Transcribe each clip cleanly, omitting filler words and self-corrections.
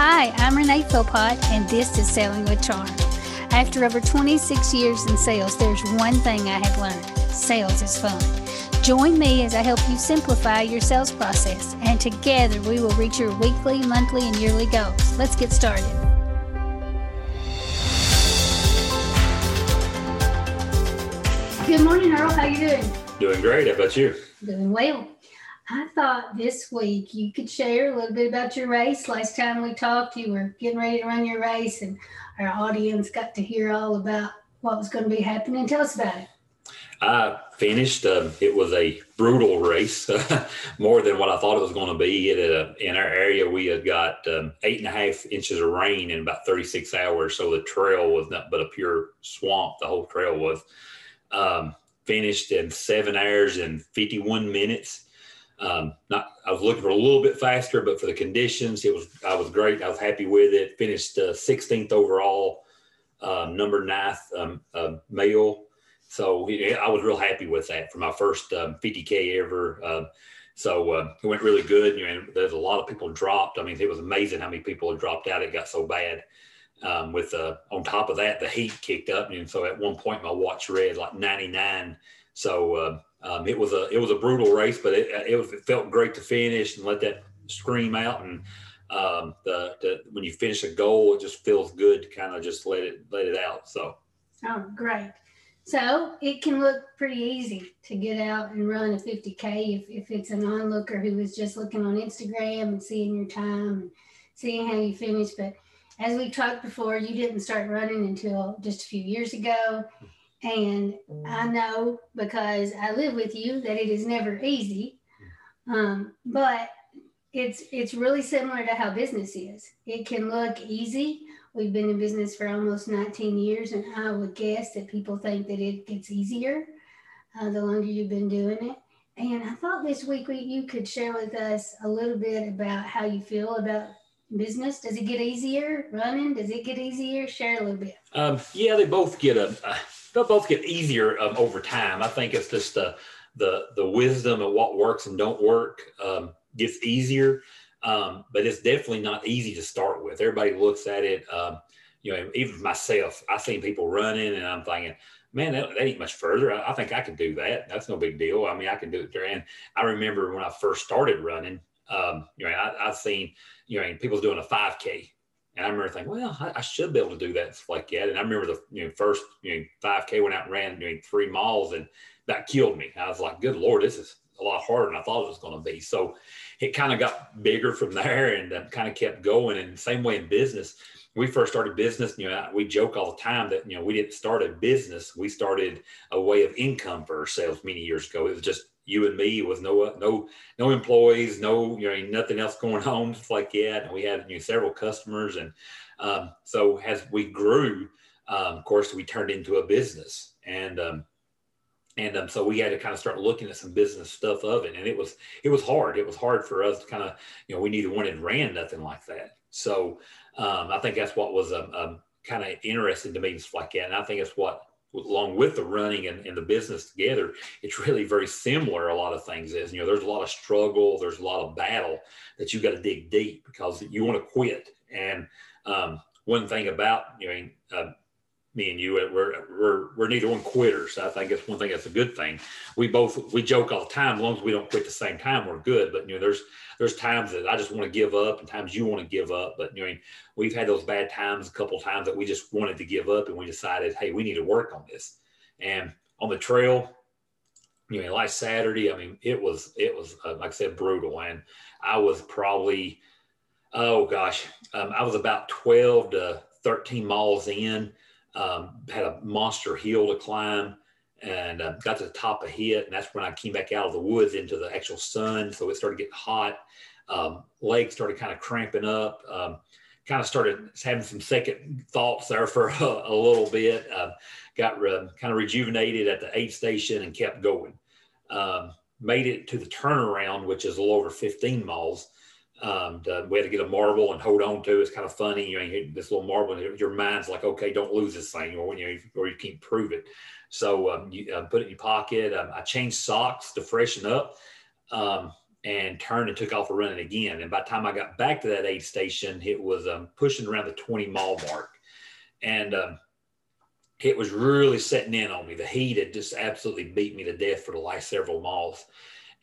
Hi, I'm Renee Philpot, and this is Selling with Charm. After over 26 years in sales, there's one thing I have learned. Sales is fun. Join me as I help you simplify your sales process, and together we will reach your weekly, monthly, and yearly goals. Let's get started. Good morning, Earl. How are you doing? Doing great. How about you? Doing well. I thought this week you could share a little bit about your race. Last time we talked, you were getting ready to run your race, and our audience got to hear all about what was going to be happening. Tell us about it. I finished. It was a brutal race, more than what I thought it was going to be. In our area, we had got 8.5 inches of rain in about 36 hours, so the trail was nothing but a pure swamp. The whole trail was. Finished in 7 hours and 51 minutes. I was looking for a little bit faster, but for the conditions, I was great. I was happy with it. Finished 16th overall, number 9th male. So I was real happy with that for my first 50K ever. So it went really good. And there's a lot of people dropped. I mean, it was amazing how many people had dropped out. It got so bad. On top of that, the heat kicked up, and so at one point my watch read like 99. So it was a brutal race, but it felt great to finish and let that scream out. And when you finish a goal, it just feels good to kind of just let it out. So. Oh, great! So it can look pretty easy to get out and run a 50K if it's an onlooker who was just looking on Instagram and seeing your time and seeing how you finish, but. As we talked before, you didn't start running until just a few years ago. And I know because I live with you that it is never easy, but it's really similar to how business is. It can look easy. We've been in business for almost 19 years, and I would guess that people think that it gets easier the longer you've been doing it. And I thought this week you could share with us a little bit about how you feel about business. Does it get easier running? Does it get easier? Share a little bit. Yeah, they both get easier over time. I think it's just the wisdom of what works and don't work gets easier, but it's definitely not easy to start with. Everybody looks at it, even myself. I seen people running, and I'm thinking, man, that ain't much further. I think I can do that. That's no big deal. I mean, I can do it. And I remember when I first started running. I've seen, people's doing a 5K, and I remember thinking, well, I should be able to do that like that. And I remember the first 5K went out and ran 3 miles, and that killed me. I was like, good Lord, this is a lot harder than I thought it was going to be. So it kind of got bigger from there, and kind of kept going. And same way in business, we first started business. We joke all the time that we didn't start a business; we started a way of income for ourselves many years ago. It was just you and me with no employees, nothing else going on, just like that. And we had several customers, and so as we grew, of course, we turned into a business, and so we had to kind of start looking at some business stuff of it, and it was hard. It was hard for us to kind of we neither one had ran nothing like that, so I think that's what was kind of interesting to me, just like that, and I think it's what. Along with the running and the business together, it's really very similar. A lot of things is, there's a lot of struggle. There's a lot of battle that you got to dig deep because you want to quit. And one thing about, me and you, we're neither one quitters. I think that's one thing that's a good thing. We joke all the time, as long as we don't quit the same time, we're good. But there's times that I just want to give up, and times you want to give up. But we've had those bad times a couple times that we just wanted to give up, and we decided, hey, we need to work on this. And on the trail, last Saturday, I mean, it was like I said, brutal, and I was probably, I was about 12 to 13 miles in. Had a monster hill to climb, and got to the top of it, and that's when I came back out of the woods into the actual sun. So it started getting hot. Legs started kind of cramping up. Kind of started having some second thoughts there for a little bit. Got kind of rejuvenated at the aid station and kept going. Made it to the turnaround, which is a little over 15 miles. We had to get a marble and hold on to. It's kind of funny, this little marble. Your mind's like, okay, don't lose this thing, or you can't prove it. So you put it in your pocket. I changed socks to freshen up. and turned and took off running again. And by the time I got back to that aid station, it was pushing around the 20 mile mark. And it was really setting in on me. The heat had just absolutely beat me to death for the last several miles.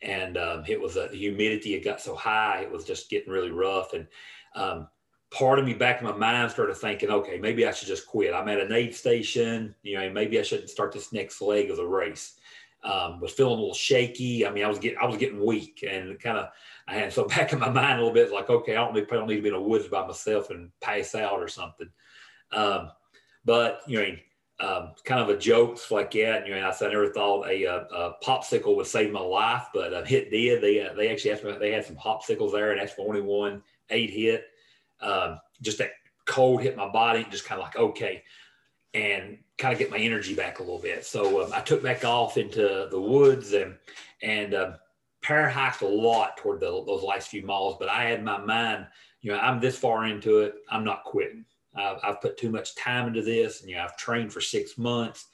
And it was the humidity had got so high, it was just getting really rough. And part of me back in my mind started thinking, okay, maybe I should just quit. I'm at an aid station, you know, maybe I shouldn't start this next leg of the race. Was feeling a little shaky. I mean, I was getting weak, and so back in my mind a little bit, like, okay, I don't need to be in the woods by myself and pass out or something. But you know, kind of a joke like that. You know, I never thought a popsicle would save my life, but it did. They actually asked me, they had some popsicles there, and that's the only one aid hit. Just that cold hit my body, just kind of like, okay, and kind of get my energy back a little bit. So I took back off into the woods and para-hiked a lot toward those last few miles, but I had in my mind, you know, I'm this far into it, I'm not quitting. I've put too much time into this, and, you know, I've trained for 6 months,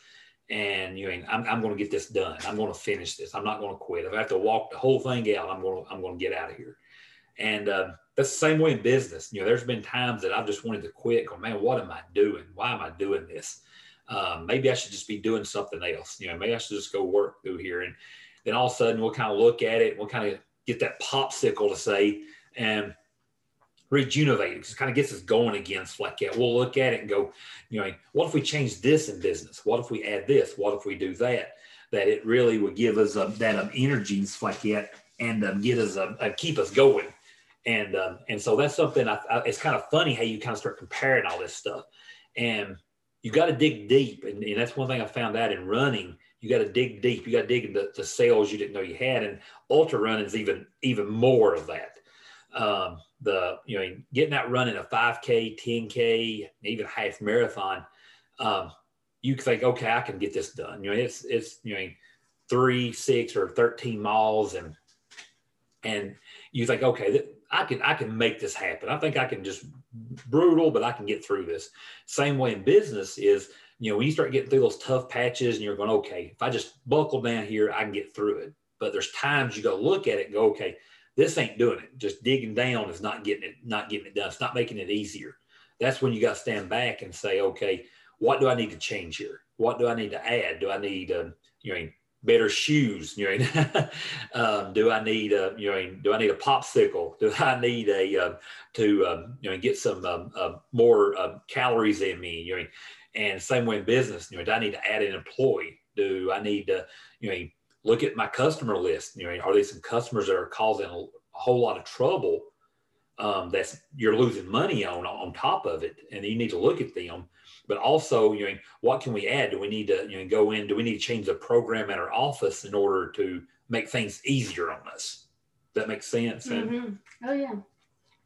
and, you know, I'm going to get this done. I'm going to finish this. I'm not going to quit. If I have to walk the whole thing out, I'm going to get out of here. And that's the same way in business. You know, there's been times that I've just wanted to quit, going, man, what am I doing? Why am I doing this? Maybe I should just be doing something else. You know, maybe I should just go work through here. And then all of a sudden we'll kind of look at it. We'll kind of get that popsicle to say, and rejuvenate it, just kind of gets us going again. Like that, we'll look at it and go, you know, what if we change this in business? What if we add this? What if we do that? That it really would give us that energy, like that, and get us keep us going. And so that's something. It's kind of funny how you kind of start comparing all this stuff, and you got to dig deep. And that's one thing I found out in running. You got to dig deep. You got to dig into the cells you didn't know you had, and ultra running is even more of that. You know, getting out running a 5K, 10K, even half marathon, you think, okay, I can get this done. You know, it's you know, 3, 6, or 13 miles, and you think, okay, I can make this happen. I think I can just brutal, but I can get through this. Same way in business is, you know, when you start getting through those tough patches, and you're going, okay, if I just buckle down here, I can get through it. But there's times you go look at it and go, okay, this ain't doing it. Just digging down is not getting it done. It's not making it easier. That's when you got to stand back and say, okay, what do I need to change here? What do I need to add? Do I need, you know, better shoes? You know, do I need a, you know, do I need a popsicle? Do I need a you know, get some more calories in me? You know, and same way in business, you know, do I need to add an employee? Do I need to, you know, look at my customer list? You know, are there some customers that are causing a whole lot of trouble that's you're losing money on top of it, and you need to look at them. But also, you know, what can we add? Do we need to, you know, go in? Do we need to change the program at our office in order to make things easier on us? Does that make sense? Mm-hmm. Oh yeah,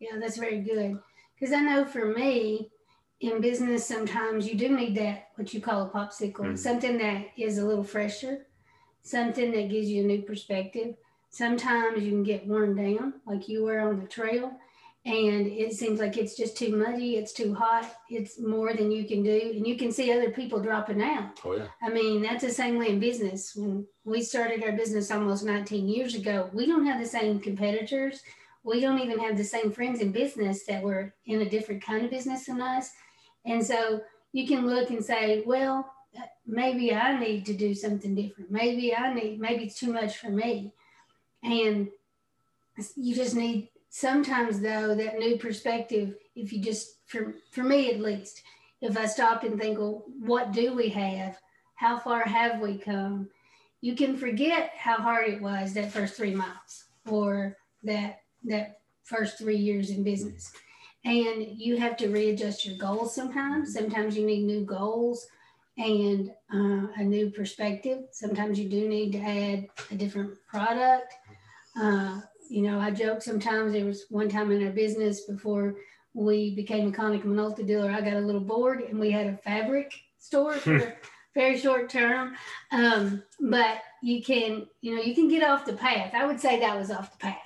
yeah, that's very good. Because I know for me, in business, sometimes you do need that what you call a popsicle, mm-hmm. something that is a little fresher. Something that gives you a new perspective. Sometimes you can get worn down, like you were on the trail, and it seems like it's just too muddy, it's too hot, it's more than you can do, and you can see other people dropping out. Oh yeah. I mean, that's the same way in business. When we started our business almost 19 years ago, we don't have the same competitors. We don't even have the same friends in business that were in a different kind of business than us. And so you can look and say, well, maybe I need to do something different. Maybe it's too much for me. And you just need sometimes though, that new perspective. If you just, for me at least, if I stop and think, well, what do we have? How far have we come? You can forget how hard it was that first 3 miles or that first 3 years in business. And you have to readjust your goals sometimes. Sometimes you need new goals and a new perspective. Sometimes you do need to add a different product. You know, I joke sometimes, there was one time in our business before we became a Conic Minolta dealer, I got a little bored and we had a fabric store for a very short term. But you can, you know, you can get off the path. I would say that was off the path.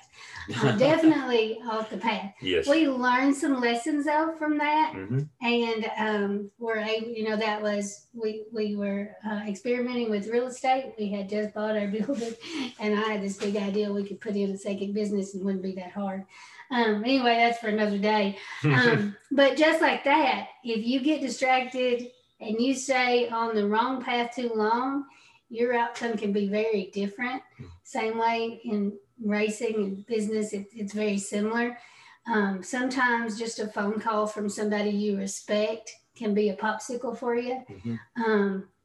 We're definitely off the path. Yes. We learned some lessons though from that, and we're able, you know, that was we were experimenting with real estate. We had just bought our building, and I had this big idea we could put in a second business and it wouldn't be that hard. Anyway, that's for another day. But just like that, if you get distracted and you stay on the wrong path too long, your outcome can be very different. Same way in racing and business, it's very similar. Sometimes just a phone call from somebody you respect can be a popsicle for you.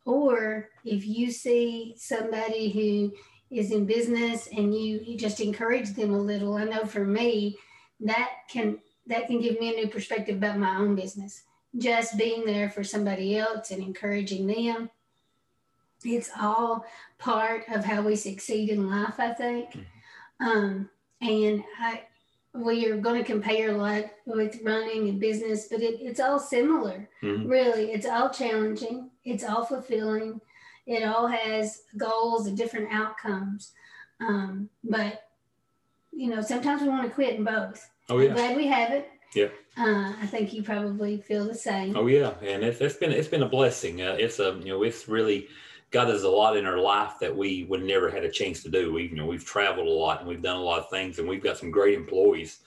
Or if you see somebody who is in business and you just encourage them a little. I know for me, that can give me a new perspective about my own business. Just being there for somebody else and encouraging them. It's all part of how we succeed in life, I think. We are going to compare life with running and business, but it's all similar, really. It's all challenging. It's all fulfilling. It all has goals and different outcomes. But, you know, sometimes we want to quit in both. Oh, yeah. I'm glad we haven't. Yeah. I think you probably feel the same. Oh, yeah. And it's been a blessing. It's really got us a lot in our life that we would never had a chance to do. We've traveled a lot and we've done a lot of things, and we've got some great employees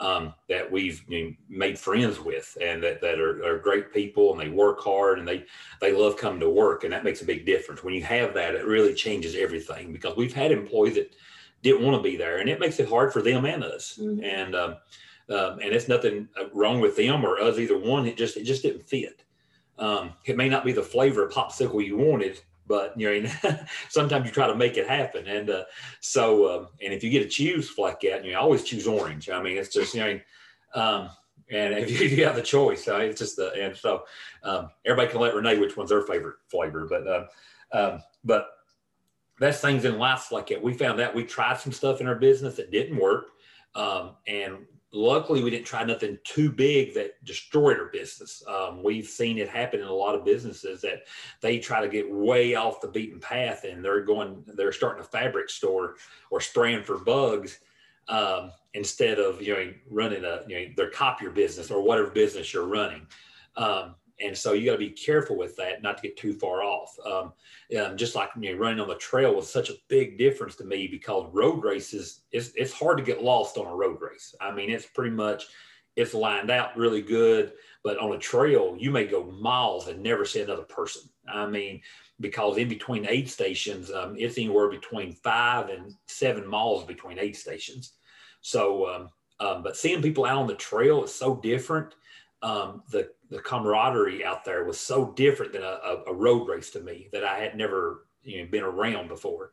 that we've made friends with, and that are great people, and they work hard, and they love coming to work. And that makes a big difference. When you have that, it really changes everything, because we've had employees that didn't want to be there, and it makes it hard for them and us. And it's nothing wrong with them or us, either one. It just didn't fit. It may not be the flavor of popsicle you wanted, but sometimes you try to make it happen. And and if you get to choose like that, I always choose orange. It's just and if you have the choice, it's just everybody can let Renee which one's their favorite flavor. But that's things in life like that. We found that we tried some stuff in our business that didn't work, and luckily, we didn't try nothing too big that destroyed our business. We've seen it happen in a lot of businesses that they try to get way off the beaten path, and they're starting a fabric store or spraying for bugs instead of running their copier business or whatever business you're running. And so you got to be careful with that, not to get too far off. Just like running on the trail was such a big difference to me, because road races, it's hard to get lost on a road race. It's pretty much, it's lined out really good, but on a trail, you may go miles and never see another person. Because in between aid stations, it's anywhere between 5 and 7 miles between aid stations. So, but seeing people out on the trail is so different. The camaraderie out there was so different than a road race to me, that I had never been around before.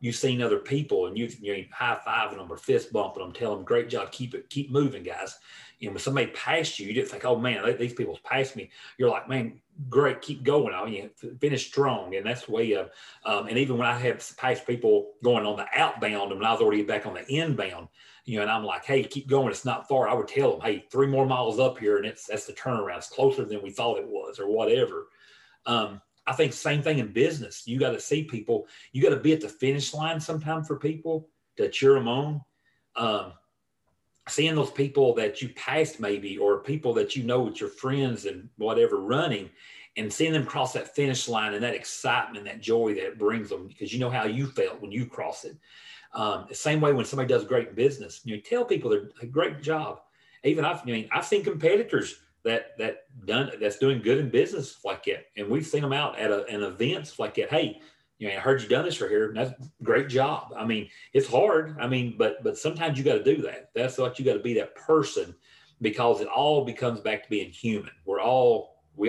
You've seen other people, and you high-fiving them or fist bumping them, telling them, great job, keep moving, guys. When somebody passed you, you didn't think, oh, man, these people passed me. You're like, man, great, keep going. Finish strong. And that's the way and even when I had passed people going on the outbound, and when I was already back on the inbound, and I'm like, hey, keep going. It's not far. I would tell them, hey, 3 more miles up here, and that's the turnaround. It's closer than we thought it was, or whatever. I think same thing in business. You got to see people. You got to be at the finish line sometime for people to cheer them on. Seeing those people that you passed maybe, or people that with your friends and whatever running, and seeing them cross that finish line, and that excitement, that joy that it brings them, because how you felt when you cross it. The same way when somebody does great business, tell people they're a great job. Even I've seen competitors that's doing good in business like that, and we've seen them out at an events like that. Hey, I heard you done this right here. And that's a great job. It's hard. But sometimes you got to do that. That's what you got to be, that person, because it all becomes back to being human. We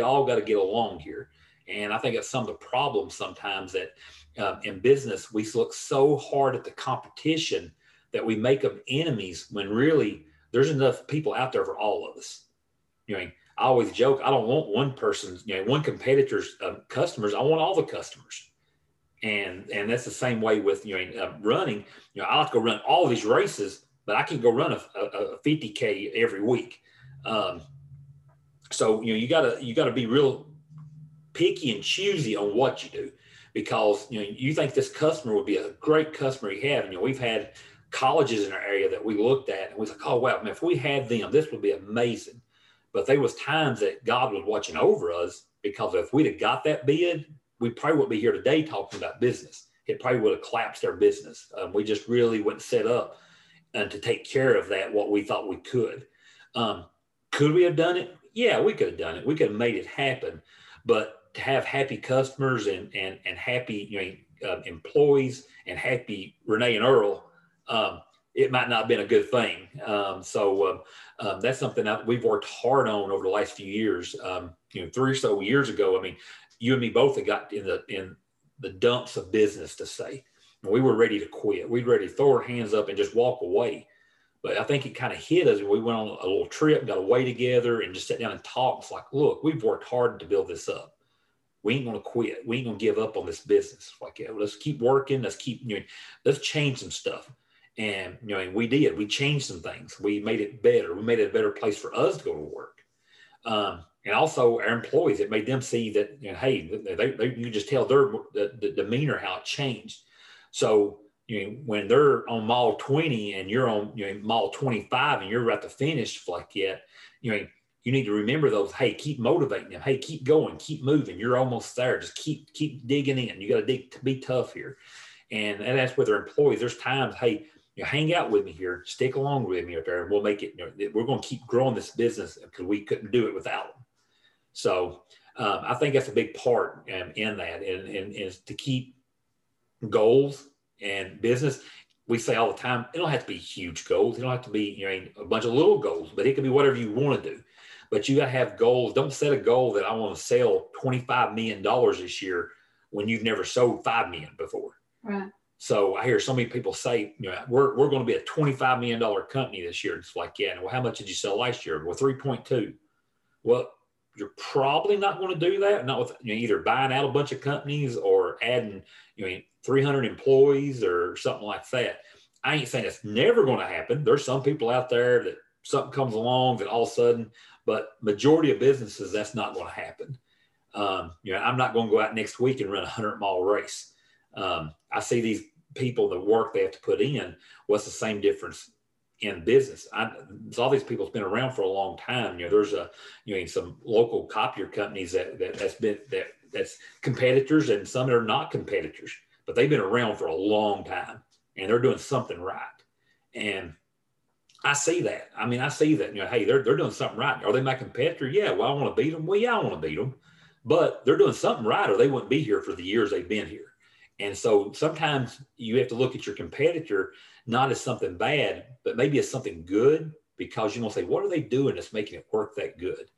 all got to get along here, and I think that's some of the problem sometimes that. In business, we look so hard at the competition that we make them enemies, when really there's enough people out there for all of us. I always joke, I don't want one person's, one competitor's customers. I want all the customers. And that's the same way with running. I like to go run all these races, but I can't go run a 50K every week. So you gotta be real picky and choosy on what you do. Because you think this customer would be a great customer you have. We've had colleges in our area that we looked at, and we was like, oh, wow, man, if we had them, this would be amazing. But there was times that God was watching over us, because if we'd have got that bid, we probably wouldn't be here today talking about business. It probably would have collapsed our business. We just really wouldn't set up to take care of that, what we thought we could. Could we have done it? Yeah, we could have done it. We could have made it happen. But to have happy customers and happy employees and happy Renee and Earl, it might not have been a good thing. So that's something that we've worked hard on over the last few years. 3 or so years ago, I mean, you and me both had got in the dumps of business, to say. And we were ready to quit. We'd ready to throw our hands up and just walk away. But I think it kind of hit us. We went on a little trip, got away together, and just sat down and talked. It's like, look, we've worked hard to build this up. We ain't going to quit. We ain't going to give up on this business. Like, yeah, let's keep working. Let's keep, let's change some stuff. And, and we did. We changed some things. We made it better. We made it a better place for us to go to work. And also our employees, it made them see that, hey, you just tell the demeanor how it changed. So, when they're on mile 20 and you're on mile 25 and you're at the finish, like, yeah, you need to remember those. Hey, keep motivating them. Hey, keep going, keep moving. You're almost there. Just keep digging in. You got to be tough here. And that's with our employees. There's times, hey, hang out with me here, stick along with me up there, and we'll make it. We're going to keep growing this business because we couldn't do it without them. So I think that's a big part in that, and is to keep goals and business. We say all the time, it don't have to be huge goals. It don't have to be a bunch of little goals, but it can be whatever you want to do. But you got to have goals. Don't set a goal that I want to sell $25 million this year when you've never sold $5 million before. Right. So I hear so many people say, we're going to be a $25 million company this year. It's like, yeah, well, how much did you sell last year? Well, 3.2. Well, you're probably not going to do that. Not with either buying out a bunch of companies or adding, 300 employees or something like that. I ain't saying it's never going to happen. There's some people out there that something comes along that all of a sudden, but majority of businesses, that's not going to happen. I'm not going to go out next week and run a 100-mile race. I see these people, the work they have to put in. What's the same difference in business? All these people have been around for a long time. There's some local copier companies that's competitors, and some that are not competitors, but they've been around for a long time and they're doing something right. And I see that. I see that, hey, they're doing something right. Are they my competitor? Yeah. Well, I want to beat them. Well, yeah, I want to beat them, but they're doing something right or they wouldn't be here for the years they've been here. And so sometimes you have to look at your competitor, not as something bad, but maybe as something good, because you're going to say, what are they doing that's making it work that good?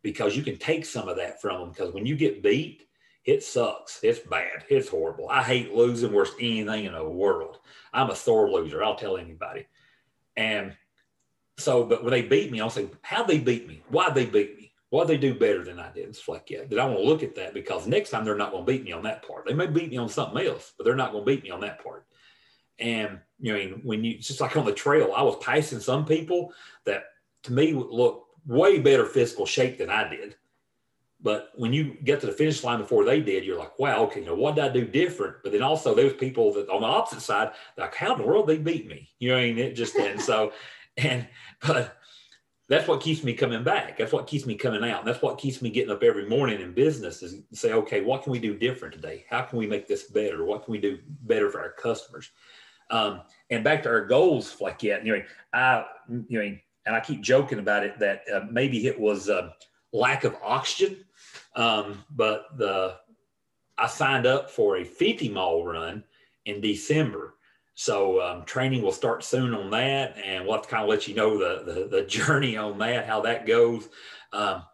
Because you can take some of that from them. Because when you get beat, it sucks. It's bad. It's horrible. I hate losing worse than anything in the world. I'm a sore loser. I'll tell anybody. And so, but when they beat me, I'll say, how'd they beat me? Why'd they beat me? Why'd they do better than I did? It's like, yeah, that I want to look at that, because next time they're not going to beat me on that part. They may beat me on something else, but they're not going to beat me on that part. And, when you, just like on the trail, I was passing some people that to me looked way better physical shape than I did. But when you get to the finish line before they did, you're like, wow, okay, what did I do different? But then also there was people that on the opposite side, like, how in the world they beat me? It just, and so, but that's what keeps me coming back. That's what keeps me coming out. And that's what keeps me getting up every morning in business, is say, okay, what can we do different today? How can we make this better? What can we do better for our customers? And back to our goals, like, yeah, and I keep joking about it that maybe it was lack of oxygen. But I signed up for a 50-mile run in December. So training will start soon on that. And we'll have to kind of let you know the journey on that, how that goes.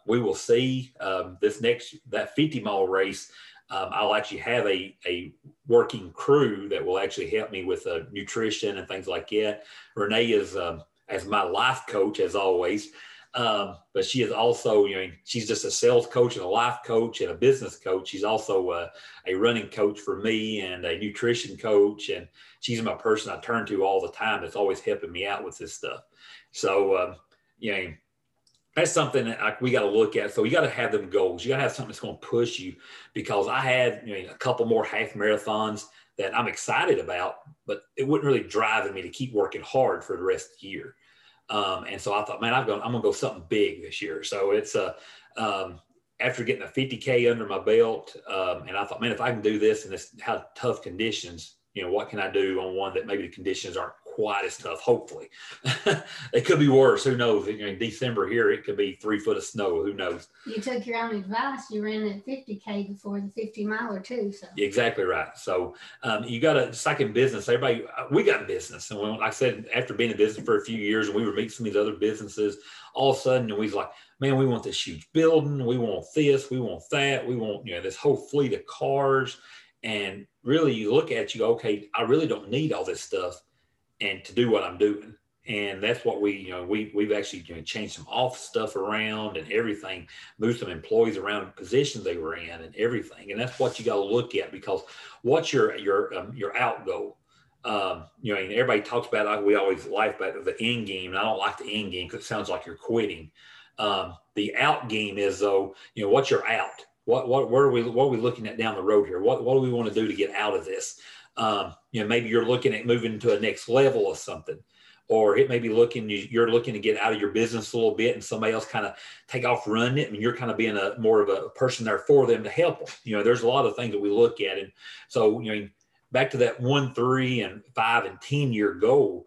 We will see this next, that 50-mile race. I'll actually have a working crew that will actually help me with nutrition and things like that. Renee is as my life coach, as always. But she is also, she's just a sales coach and a life coach and a business coach. She's also a running coach for me and a nutrition coach. And she's my person I turn to all the time. That's always helping me out with this stuff. So, that's something that we got to look at. So you got to have them goals. You got to have something that's going to push you, because I had a couple more half marathons that I'm excited about, but it wasn't really driving me to keep working hard for the rest of the year. And so I thought, man, I'm going to go something big this year. So it's after getting a 50K under my belt, and I thought, man, if I can do this and this, how tough conditions, what can I do on one that maybe the conditions aren't quite as tough, hopefully. It could be worse, who knows? In December here, it could be 3 foot of snow, who knows? You took your own advice, you ran at 50K before the 50 miler too. So. Exactly right. So you got to, it's like in business, everybody, we got in business. And when, like I said, after being in business for a few years, and we were meeting some of these other businesses, all of a sudden, we was like, man, we want this huge building, we want this, we want that, we want, this whole fleet of cars. And really you look at okay, I really don't need all this stuff and to do what I'm doing. And that's what we, we've actually changed some office stuff around and everything, moved some employees around the positions they were in and everything. And that's what you got to look at, because what's your out goal? And everybody talks about, we always laugh about the end game, and I don't like the end game because it sounds like you're quitting. The out game is though, what's your out? What are we looking at down the road here? What do we want to do to get out of this? Maybe you're looking at moving to a next level or something, or it may be you're looking to get out of your business a little bit and somebody else kind of take off running it. And you're kind of being more of a person there for them to help them. There's a lot of things that we look at. And so, back to that 1, 3, and 5, and 10 year goal,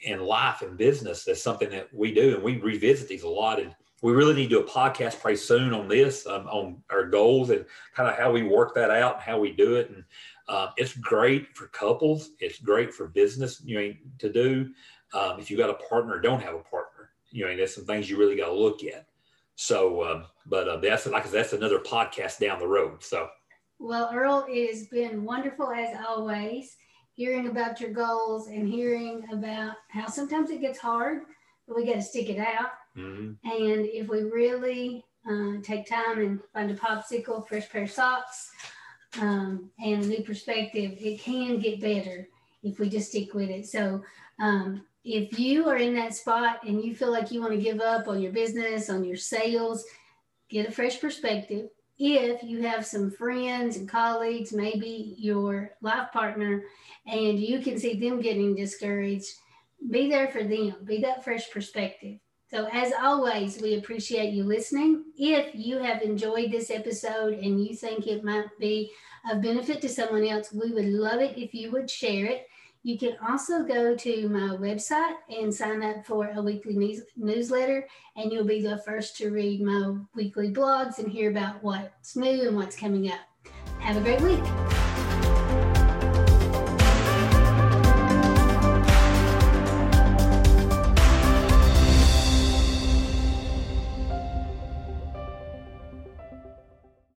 in life and business, that's something that we do. And we revisit these a lot. And we really need to do a podcast pretty soon on this, on our goals and kind of how we work that out and how we do it. And it's great for couples. It's great for business, to do. If you've got a partner or don't have a partner, and there's some things you really got to look at. So, that's another podcast down the road. So, well, Earl, it has been wonderful as always, hearing about your goals and hearing about how sometimes it gets hard, but we got to stick it out. Mm-hmm. And if we really take time and find a popsicle, fresh pair of socks, and a new perspective, it can get better if we just stick with it. So if you are in that spot and you feel like you want to give up on your business, on your sales, get a fresh perspective. If you have some friends and colleagues, maybe your life partner, and you can see them getting discouraged, be there for them. Be that fresh perspective. So as always, we appreciate you listening. If you have enjoyed this episode and you think it might be of benefit to someone else, we would love it if you would share it. You can also go to my website and sign up for a weekly newsletter, and you'll be the first to read my weekly blogs and hear about what's new and what's coming up. Have a great week.